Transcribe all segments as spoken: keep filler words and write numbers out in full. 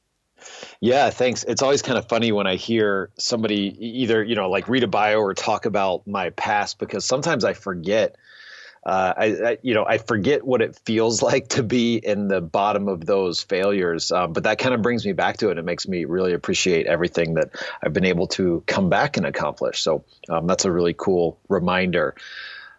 Yeah, thanks. It's always kind of funny when I hear somebody either, you know, like read a bio or talk about my past, because sometimes I forget, uh, I, I, you know, I forget what it feels like to be in the bottom of those failures. Um, but that kind of brings me back to it. It makes me really appreciate everything that I've been able to come back and accomplish. So um, that's a really cool reminder.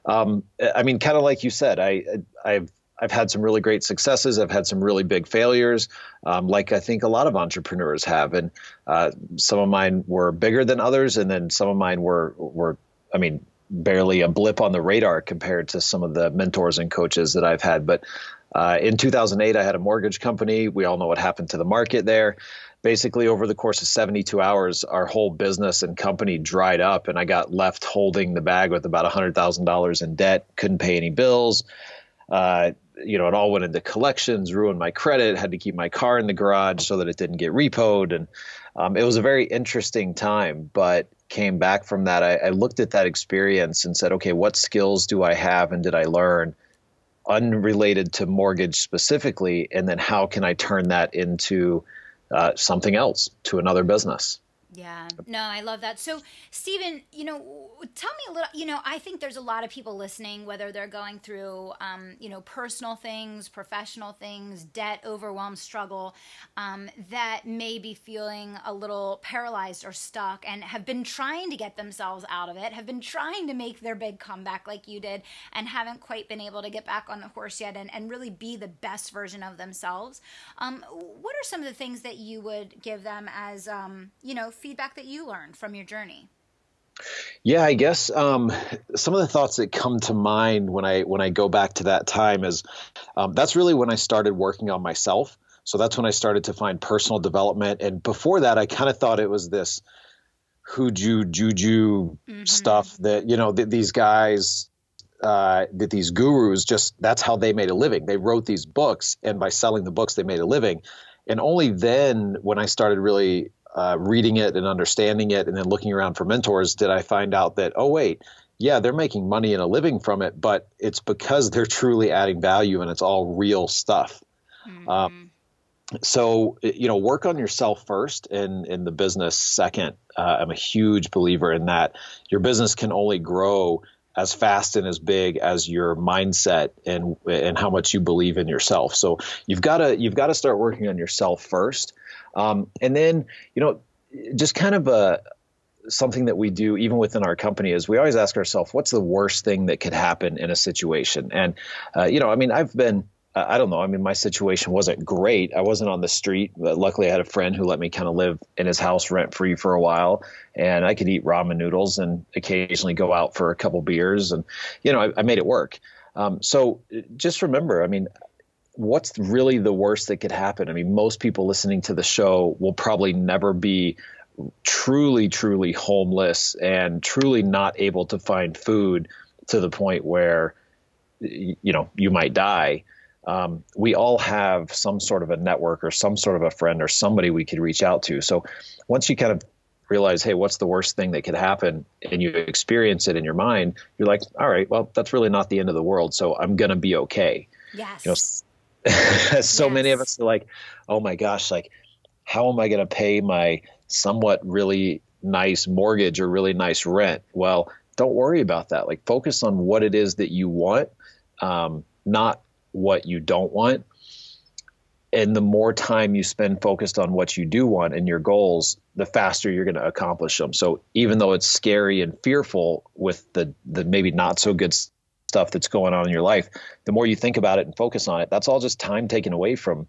Um, I mean, kind of like you said, I, I've I've had some really great successes. I've had some really big failures, um, like I think a lot of entrepreneurs have. And uh, some of mine were bigger than others. And then some of mine were, were, I mean, barely a blip on the radar compared to some of the mentors and coaches that I've had. But uh, in two thousand eight, I had a mortgage company. We all know what happened to the market there. Basically, over the course of seventy-two hours, our whole business and company dried up. And I got left holding the bag with about one hundred thousand dollars in debt, couldn't pay any bills. Uh, you know, it all went into collections, ruined my credit, had to keep my car in the garage so that it didn't get repoed. And um, it was a very interesting time, but came back from that. I, I looked at that experience and said, okay, what skills do I have and did I learn unrelated to mortgage specifically? And then how can I turn that into uh, something else, to another business? Yeah. No, I love that. So, Stephen, you know, tell me a little, you know, I think there's a lot of people listening, whether they're going through, um, you know, personal things, professional things, debt, overwhelm, struggle, um, that may be feeling a little paralyzed or stuck and have been trying to get themselves out of it, have been trying to make their big comeback like you did and haven't quite been able to get back on the horse yet and, and really be the best version of themselves. Um, what are some of the things that you would give them as, um, you know, feedback that you learned from your journey? Yeah, I guess um, some of the thoughts that come to mind when I when I go back to that time is um, that's really when I started working on myself. So that's when I started to find personal development. And before that, I kind of thought it was this hoodoo juju mm-hmm. stuff that, you know, that these guys, uh, that these gurus just, that's how they made a living. They wrote these books, and by selling the books, they made a living. And only then, when I started really Uh, reading it and understanding it and then looking around for mentors, did I find out that, oh, wait, yeah, they're making money and a living from it, but it's because they're truly adding value and it's all real stuff. Mm-hmm. Um, so, you know, work on yourself first and in the business second. Uh, I'm a huge believer in that. Your business can only grow as fast and as big as your mindset and and how much you believe in yourself. So you've got to you've got to start working on yourself first. Um, and then, you know, just kind of a something that we do even within our company is we always ask ourselves, what's the worst thing that could happen in a situation? And, uh, you know, I mean, I've been, uh, I don't know. I mean, my situation wasn't great. I wasn't on the street, but luckily I had a friend who let me kind of live in his house rent free for a while, and I could eat ramen noodles and occasionally go out for a couple beers, and, you know, I, I made it work. Um, so just remember, I mean, what's really the worst that could happen? I mean, most people listening to the show will probably never be truly, truly homeless and truly not able to find food to the point where, you know, you might die. Um, we all have some sort of a network or some sort of a friend or somebody we could reach out to. So once you kind of realize, hey, what's the worst thing that could happen, and you experience it in your mind, you're like, all right, well, that's really not the end of the world. So I'm going to be okay. Yes. You know, so yes. many of us are like, oh my gosh, like, how am I going to pay my somewhat really nice mortgage or really nice rent? Well, don't worry about that. Like, focus on what it is that you want, um, not what you don't want. And the more time you spend focused on what you do want and your goals, the faster you're going to accomplish them. So even though it's scary and fearful with the, the maybe not so good stuff that's going on in your life, the more you think about it and focus on it, that's all just time taken away from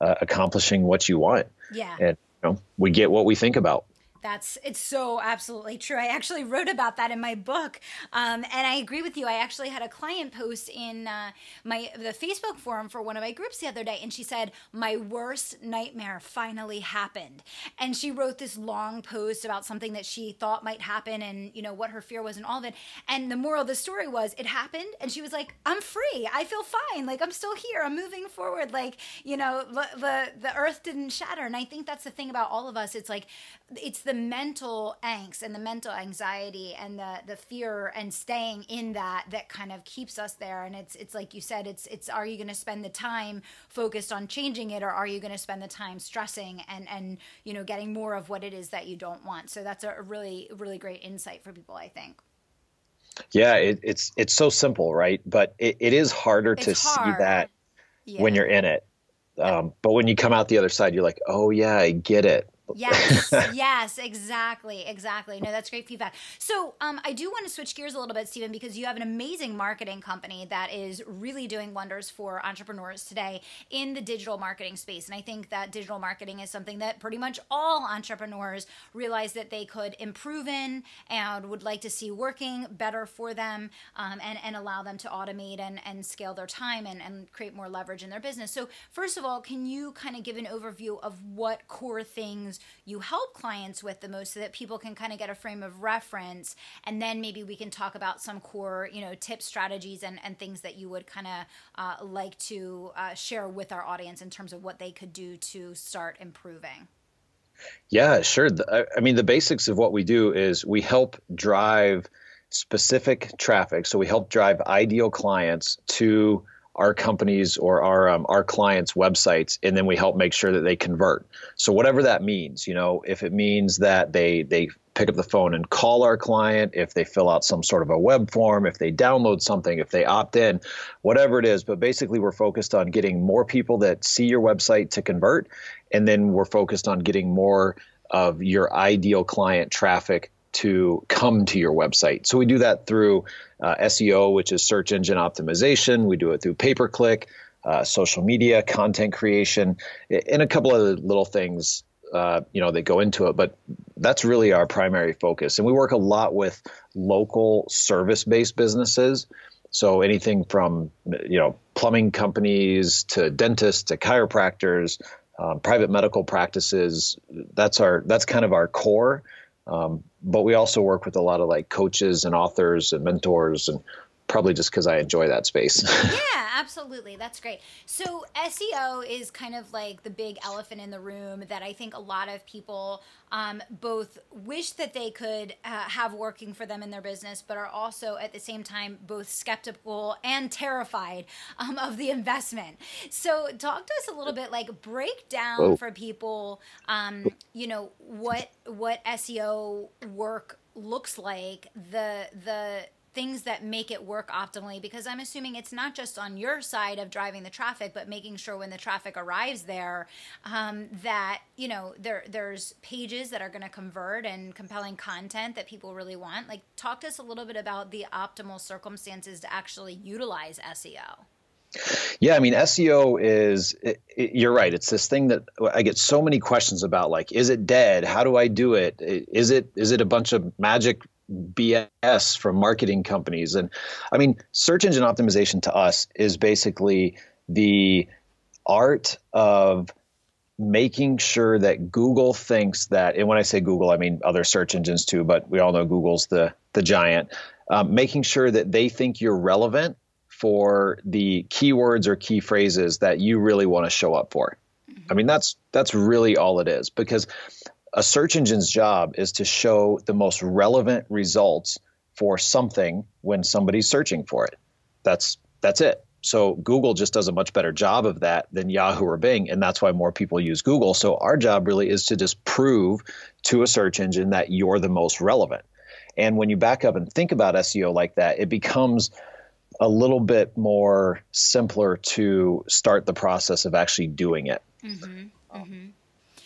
uh, accomplishing what you want. Yeah. And you know, we get what we think about. That's, it's so absolutely true. I actually wrote about that in my book. Um, and I agree with you. I actually had a client post in uh, my the Facebook forum for one of my groups the other day, and she said, my worst nightmare finally happened. And she wrote this long post about something that she thought might happen and, you know, what her fear was and all of it. And the moral of the story was, it happened. And she was like, I'm free. I feel fine. Like, I'm still here. I'm moving forward. Like, you know, the, the, the earth didn't shatter. And I think that's the thing about all of us. It's like, it's the the mental angst and the mental anxiety and the the fear and staying in that that kind of keeps us there. And it's it's like you said, it's it's are you going to spend the time focused on changing it, or are you going to spend the time stressing and and you know getting more of what it is that you don't want? So that's a really really great insight for people, I think. Yeah, it, it's it's so simple, right? But it, it is harder it's to hard. see that yeah. when you're in it. Um, yeah. But when you come out the other side, you're like, oh yeah, I get it. Yes, yes, exactly, exactly. No, that's great feedback. So um, I do want to switch gears a little bit, Stephen, because you have an amazing marketing company that is really doing wonders for entrepreneurs today in the digital marketing space. And I think that digital marketing is something that pretty much all entrepreneurs realize that they could improve in and would like to see working better for them, um, and, and allow them to automate and, and scale their time and, and create more leverage in their business. So first of all, can you kind of give an overview of what core things you help clients with the most, so that people can kind of get a frame of reference, and then maybe we can talk about some core, you know, tips, strategies, and, and things that you would kind of uh, like to uh, share with our audience in terms of what they could do to start improving? Yeah, sure. I, I mean, the basics of what we do is we help drive specific traffic. So we help drive ideal clients to our companies or our um, our clients' websites, and then we help make sure that they convert. So whatever that means, you know, if it means that they they pick up the phone and call our client, if they fill out some sort of a web form, if they download something, if they opt in, whatever it is. But basically, we're focused on getting more people that see your website to convert, and then we're focused on getting more of your ideal client traffic to come to your website. So we do that through uh, S E O, which is search engine optimization. We do it through pay-per-click, uh, social media, content creation, and a couple other little things, uh, you know, that go into it. But that's really our primary focus. And we work a lot with local service-based businesses. So anything from, you know, plumbing companies to dentists to chiropractors, um, private medical practices. That's our, that's kind of our core. Um, but we also work with a lot of like coaches and authors and mentors, and probably just because I enjoy that space. Yeah, absolutely. That's great. So S E O is kind of like the big elephant in the room that I think a lot of people um, both wish that they could uh, have working for them in their business, but are also at the same time both skeptical and terrified um, of the investment. So talk to us a little bit, like break down Whoa. for people, um, you know, what what S E O work looks like, the the things that make it work optimally, because I'm assuming it's not just on your side of driving the traffic, but making sure when the traffic arrives there, um, that, you know, there there's pages that are going to convert and compelling content that people really want. Like, talk to us a little bit about the optimal circumstances to actually utilize S E O. Yeah, I mean, S E O is, it, it, you're right. It's this thing that I get so many questions about, like, is it dead? How do I do it? Is it, is it a bunch of magic B S from marketing companies? And I mean, search engine optimization to us is basically the art of making sure that Google thinks that, and when I say Google, I mean other search engines too, but we all know Google's the, the giant, um, making sure that they think you're relevant for the keywords or key phrases that you really want to show up for. Mm-hmm. I mean, that's that's really all it is, because a search engine's job is to show the most relevant results for something when somebody's searching for it. That's that's it. So Google just does a much better job of that than Yahoo or Bing, and that's why more people use Google. So our job really is to just prove to a search engine that you're the most relevant. And when you back up and think about S E O like that, it becomes – a little bit more simpler to start the process of actually doing it. Mm-hmm, mm-hmm.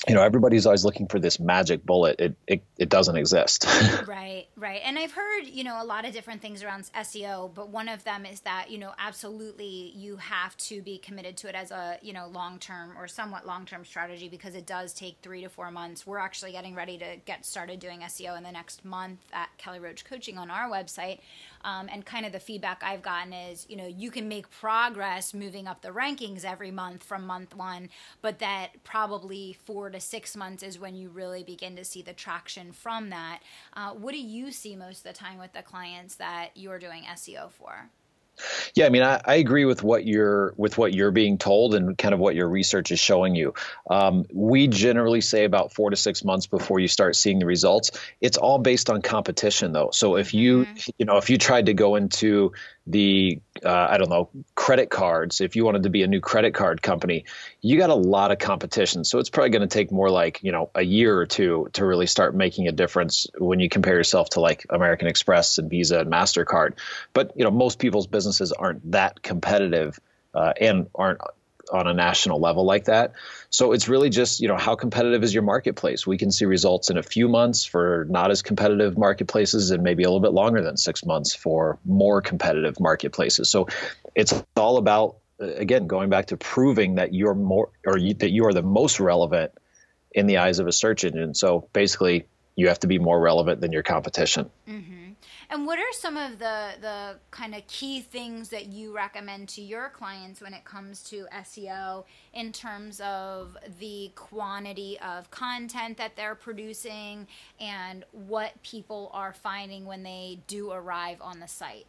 You know, everybody's always looking for this magic bullet. It it, it doesn't exist. Right, right. And I've heard, you know, a lot of different things around S E O, but one of them is that, you know, absolutely you have to be committed to it as a, you know, long-term or somewhat long-term strategy, because it does take three to four months. We're actually getting ready to get started doing S E O in the next month at Kelly Roach Coaching on our website. Um, and kind of the feedback I've gotten is, you know, you can make progress moving up the rankings every month from month one, but that probably four to six months is when you really begin to see the traction from that. Uh, what do you see most of the time with the clients that you're doing S E O for? Yeah, I mean, I, I agree with what you're with what you're being told and kind of what your research is showing you. Um, we generally say about four to six months before you start seeing the results. It's all based on competition, though. So if you, mm-hmm. you know, if you tried to go into the, uh, I don't know, credit cards, if you wanted to be a new credit card company, you got a lot of competition. So it's probably going to take more like, you know, a year or two to really start making a difference when you compare yourself to like American Express and Visa and MasterCard. But, you know, most people's businesses aren't that competitive uh, and aren't on a national level like that. So it's really just, you know, how competitive is your marketplace? We can see results in a few months for not as competitive marketplaces, and maybe a little bit longer than six months for more competitive marketplaces. So it's all about, again, going back to proving that you're more, or you, that you are the most relevant in the eyes of a search engine. So basically you have to be more relevant than your competition. Mm-hmm. And what are some of the, the kind of key things that you recommend to your clients when it comes to S E O in terms of the quantity of content that they're producing and what people are finding when they do arrive on the site?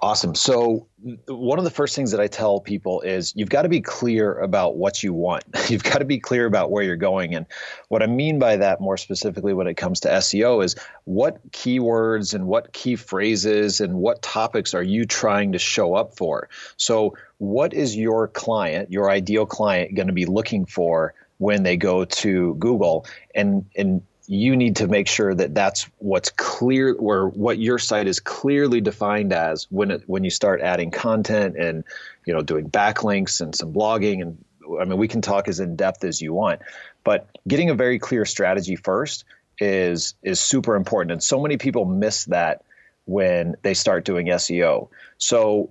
Awesome. So one of the first things that I tell people is you've got to be clear about what you want. You've got to be clear about where you're going. And what I mean by that more specifically when it comes to S E O is what keywords and what key phrases and what topics are you trying to show up for? So what is your client, your ideal client, going to be looking for when they go to Google? And, and you need to make sure that that's what's clear, or what your site is clearly defined as when it, when you start adding content and, you know, doing backlinks and some blogging. And I mean, we can talk as in depth as you want, but getting a very clear strategy first is, is super important. And so many people miss that when they start doing S E O. So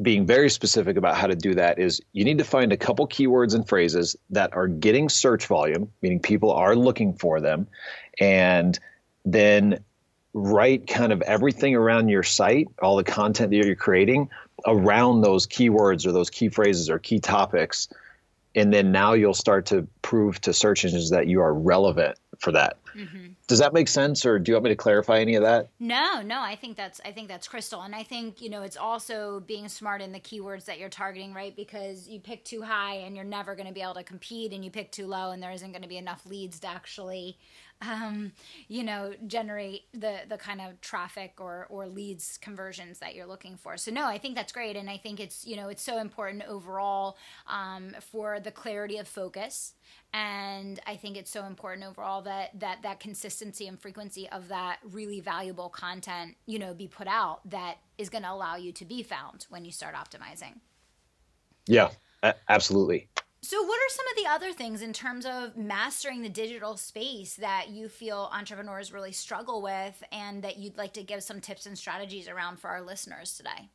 being very specific about how to do that is you need to find a couple keywords and phrases that are getting search volume, meaning people are looking for them, and then write kind of everything around your site, all the content that you're creating around those keywords or those key phrases or key topics. And then now you'll start to prove to search engines that you are relevant for that. Mm-hmm. Does that make sense, or do you want me to clarify any of that? No, no, I think that's I think that's crystal. And I think, you know, it's also being smart in the keywords that you're targeting, right? Because you pick too high and you're never going to be able to compete, and you pick too low and there isn't going to be enough leads to actually um, you know, generate the, the kind of traffic or, or leads conversions that you're looking for. So no, I think that's great. And I think it's, you know, it's so important overall um, for the clarity of focus. And I think it's so important overall that, that that consistency and frequency of that really valuable content, you know, be put out that is going to allow you to be found when you start optimizing. Yeah, absolutely. So what are some of the other things in terms of mastering the digital space that you feel entrepreneurs really struggle with and that you'd like to give some tips and strategies around for our listeners today?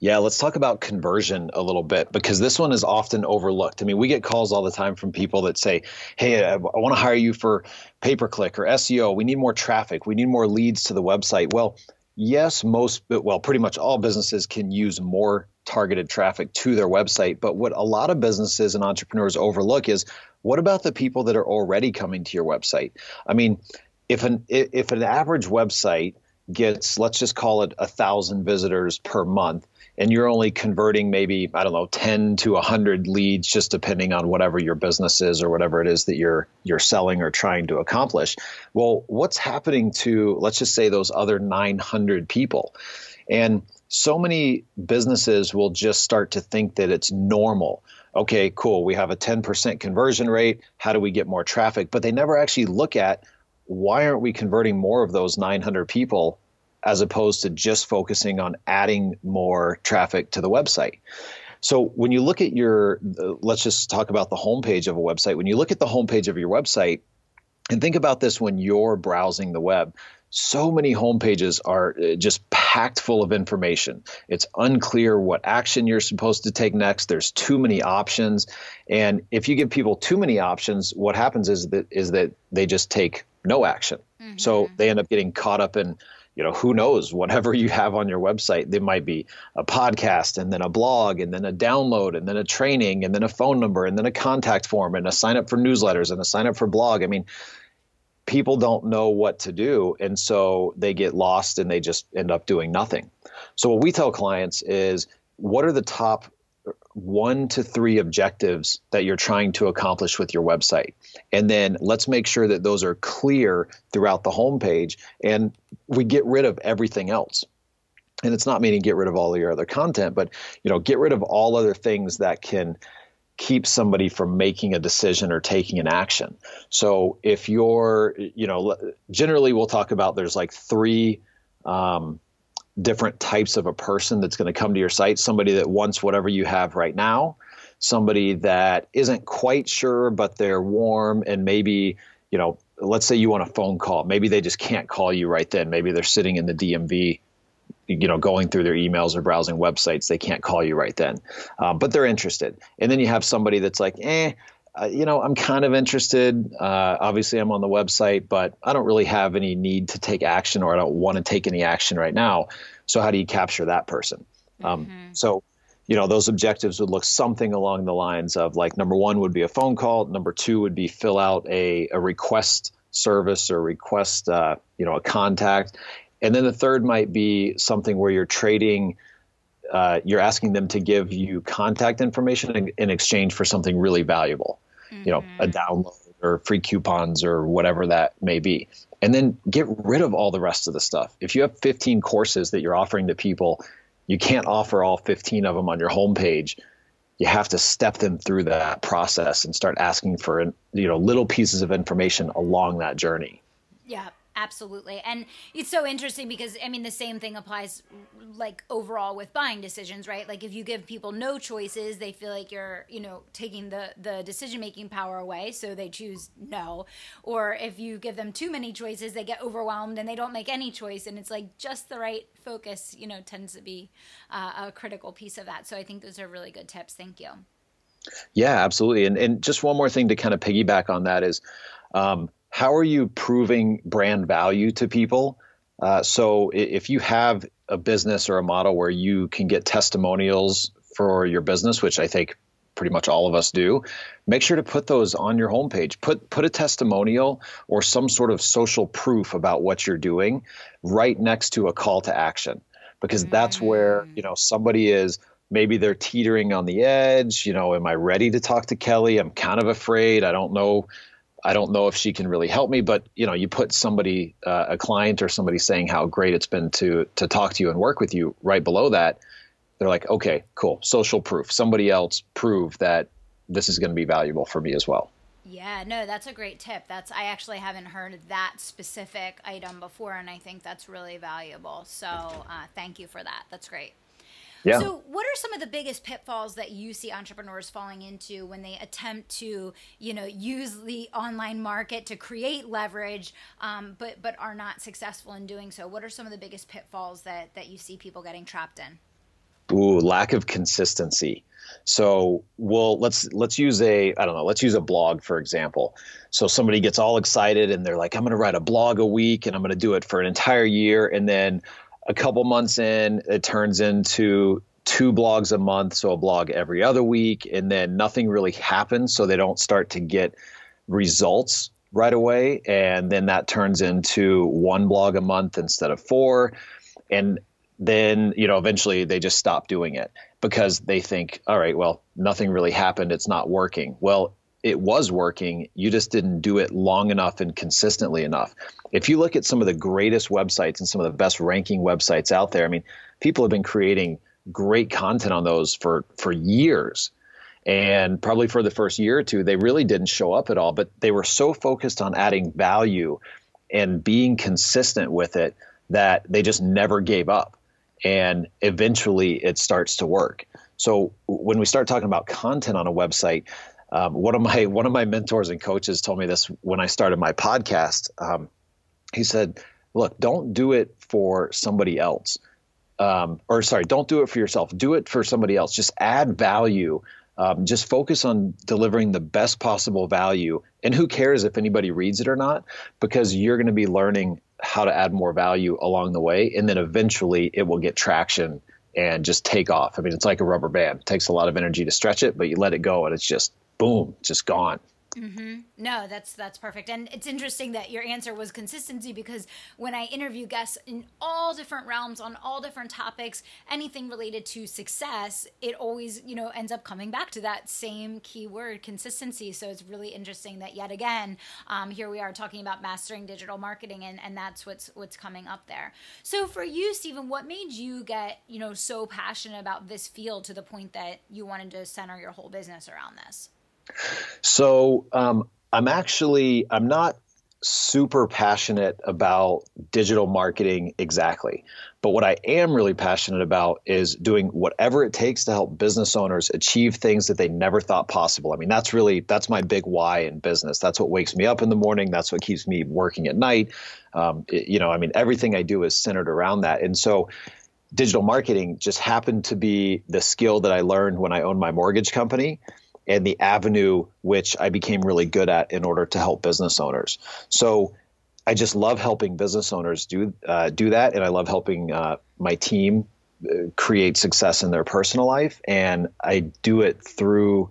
Yeah, let's talk about conversion a little bit, because this one is often overlooked. I mean, we get calls all the time from people that say, hey, I want to hire you for pay-per-click or S E O. We need more traffic. We need more leads to the website. Well, yes, most, well, pretty much all businesses can use more targeted traffic to their website. But what a lot of businesses and entrepreneurs overlook is, what about the people that are already coming to your website? I mean, if an if an average website gets, let's just call it a thousand visitors per month, and you're only converting maybe, I don't know, ten to a hundred leads, just depending on whatever your business is or whatever it is that you're you're selling or trying to accomplish. Well, what's happening to, let's just say, those other nine hundred people? And so many businesses will just start to think that it's normal. Okay, cool. We have a ten percent conversion rate. How do we get more traffic? But they never actually look at, why aren't we converting more of those nine hundred people as opposed to just focusing on adding more traffic to the website? So when you look at your, uh, let's just talk about the homepage of a website. When you look at the homepage of your website, and think about this when you're browsing the web, so many homepages are just packed full of information. It's unclear what action you're supposed to take next. There's too many options. And if you give people too many options, what happens is that is that they just take no action. Mm-hmm. So they end up getting caught up in, you know, who knows, whatever you have on your website. There might be a podcast and then a blog and then a download and then a training and then a phone number and then a contact form and a sign up for newsletters and a sign up for blog. I mean, people don't know what to do, and so they get lost and they just end up doing nothing. So what we tell clients is, what are the top one to three objectives that you're trying to accomplish with your website? And then let's make sure that those are clear throughout the homepage, and we get rid of everything else. And it's not meaning get rid of all your other content, but, you know, get rid of all other things that can keep somebody from making a decision or taking an action. So if you're, you know, generally we'll talk about, there's like three um, different types of a person that's going to come to your site. Somebody that wants whatever you have right now, somebody that isn't quite sure, but they're warm, and maybe, you know, let's say you want a phone call. Maybe they just can't call you right then. Maybe they're sitting in the D M V, you know, going through their emails or browsing websites. They can't call you right then, um, but they're interested. And then you have somebody that's like, eh, uh, you know, I'm kind of interested. Uh, obviously, I'm on the website, but I don't really have any need to take action, or I don't want to take any action right now. So how do you capture that person? Um, mm-hmm. So, you know, those objectives would look something along the lines of, like, number one would be a phone call. Number two would be fill out a, a request service or request, uh, you know, a contact. And then the third might be something where you're trading, uh, you're asking them to give you contact information in, in exchange for something really valuable, mm-hmm. you know, a download or free coupons or whatever that may be. And then get rid of all the rest of the stuff. If you have fifteen courses that you're offering to people, you can't offer all fifteen of them on your homepage. You have to step them through that process and start asking for, you know, little pieces of information along that journey. Yeah. Absolutely. And it's so interesting because, I mean, the same thing applies, like, overall with buying decisions, right? Like, if you give people no choices, they feel like you're, you know, taking the, the decision-making power away, so they choose no. Or if you give them too many choices, they get overwhelmed and they don't make any choice. And it's like just the right focus, you know, tends to be uh, a critical piece of that. So I think those are really good tips. Thank you. Yeah, absolutely. And, and just one more thing to kind of piggyback on that is, um, how are you proving brand value to people? Uh, so if you have a business or a model where you can get testimonials for your business, which I think pretty much all of us do, make sure to put those on your homepage. Put put a testimonial or some sort of social proof about what you're doing right next to a call to action, because that's where, you know, somebody is. Maybe they're teetering on the edge. You know, am I ready to talk to Kelly? I'm kind of afraid. I don't know. I don't know if she can really help me, but you know, you put somebody, uh, a client or somebody saying how great it's been to, to talk to you and work with you right below that. They're like, okay, cool. Social proof. Somebody else prove that this is going to be valuable for me as well. Yeah, no, that's a great tip. That's, I actually haven't heard that specific item before, and I think that's really valuable. So uh, thank you for that. That's great. Yeah. So what are some of the biggest pitfalls that you see entrepreneurs falling into when they attempt to, you know, use the online market to create leverage, um, but but are not successful in doing so? What are some of the biggest pitfalls that, that you see people getting trapped in? Ooh, lack of consistency. So we'll let's let's use a I don't know, let's use a blog, for example. So somebody gets all excited and they're like, I'm going to write a blog a week and I'm going to do it for an entire year. And then a couple months in, it turns into two blogs a month. So a blog every other week, and then nothing really happens. So they don't start to get results right away. And then that turns into one blog a month instead of four. And then, you know, eventually they just stop doing it because they think, all right, well, nothing really happened. It's not working. Well, it was working. You just didn't do it long enough and consistently enough. If you look at some of the greatest websites and some of the best ranking websites out there, I mean, people have been creating great content on those for, for years. And probably for the first year or two, they really didn't show up at all, but they were so focused on adding value and being consistent with it that they just never gave up. And eventually it starts to work. So when we start talking about content on a website, um, one of my one of my mentors and coaches told me this when I started my podcast. Um, he said, look, don't do it for somebody else. Um, or sorry, don't do it for yourself. Do it for somebody else. Just add value. Um, just focus on delivering the best possible value. And who cares if anybody reads it or not, because you're going to be learning how to add more value along the way. And then eventually it will get traction and just take off. I mean, it's like a rubber band. It takes a lot of energy to stretch it, but you let it go and it's just boom, just gone. Mm-hmm. No, that's that's perfect. And it's interesting that your answer was consistency, because when I interview guests in all different realms, on all different topics, anything related to success, it always, you know, ends up coming back to that same key word, consistency. So it's really interesting that yet again, um, here we are talking about mastering digital marketing, and, and that's what's what's coming up there. So for you, Stephen, what made you get, you know, so passionate about this field to the point that you wanted to center your whole business around this? So um, I'm actually, I'm not super passionate about digital marketing exactly, but what I am really passionate about is doing whatever it takes to help business owners achieve things that they never thought possible. I mean, that's really, that's my big why in business. That's what wakes me up in the morning. That's what keeps me working at night. Um, it, you know, I mean, everything I do is centered around that. And so digital marketing just happened to be the skill that I learned when I owned my mortgage company, and the avenue which I became really good at in order to help business owners. So I just love helping business owners do uh, do that, and I love helping uh, my team create success in their personal life, and I do it through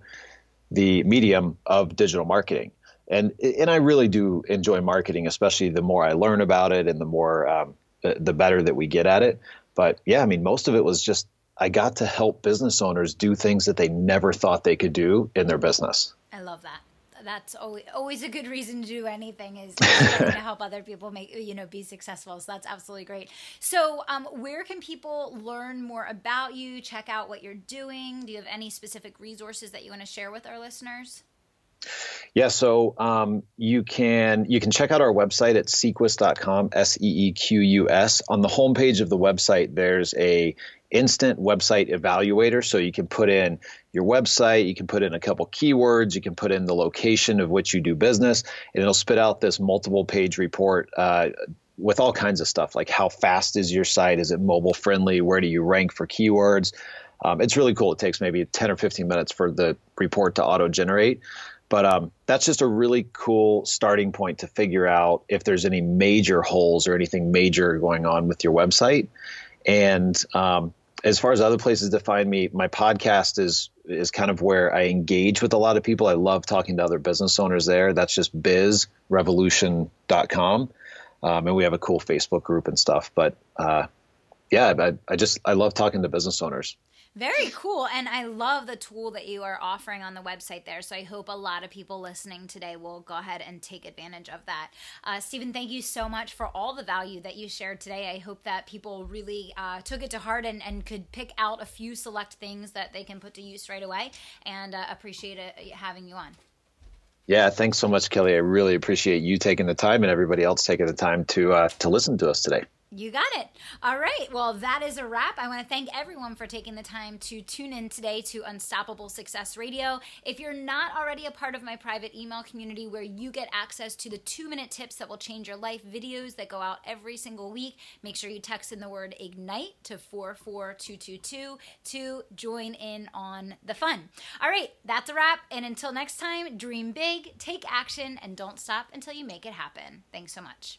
the medium of digital marketing. And and I really do enjoy marketing, especially the more I learn about it and the more um, the better that we get at it. But yeah, I mean, most of it was just I got to help business owners do things that they never thought they could do in their business. I love that. That's always, always a good reason to do anything, is to help other people make, you know, be successful. So that's absolutely great. So um, where can people learn more about you, check out what you're doing? Do you have any specific resources that you want to share with our listeners? Yeah, so um, you can you can check out our website at seequs dot com, S E E Q U S. On the homepage of the website, there's a instant website evaluator. So you can put in your website, you can put in a couple keywords, you can put in the location of which you do business, and it'll spit out this multiple page report uh, with all kinds of stuff, like how fast is your site? Is it mobile friendly? Where do you rank for keywords? Um, it's really cool. It takes maybe ten or fifteen minutes for the report to auto-generate. But um, that's just a really cool starting point to figure out if there's any major holes or anything major going on with your website. And um, as far as other places to find me, my podcast is is kind of where I engage with a lot of people. I love talking to other business owners there. That's just biz revolution dot com. Um, and we have a cool Facebook group and stuff. But uh, yeah, I, I just I love talking to business owners. Very cool. And I love the tool that you are offering on the website there. So I hope a lot of people listening today will go ahead and take advantage of that. Uh, Stephen, thank you so much for all the value that you shared today. I hope that people really uh, took it to heart and, and could pick out a few select things that they can put to use right away, and uh, appreciate it, having you on. Yeah, thanks so much, Kelly. I really appreciate you taking the time and everybody else taking the time to uh, to listen to us today. You got it. All right. Well, that is a wrap. I want to thank everyone for taking the time to tune in today to Unstoppable Success Radio. If you're not already a part of my private email community where you get access to the two-minute tips that will change your life, videos that go out every single week, make sure you text in the word IGNITE to four four two two two to join in on the fun. All right. That's a wrap. And until next time, dream big, take action, and don't stop until you make it happen. Thanks so much.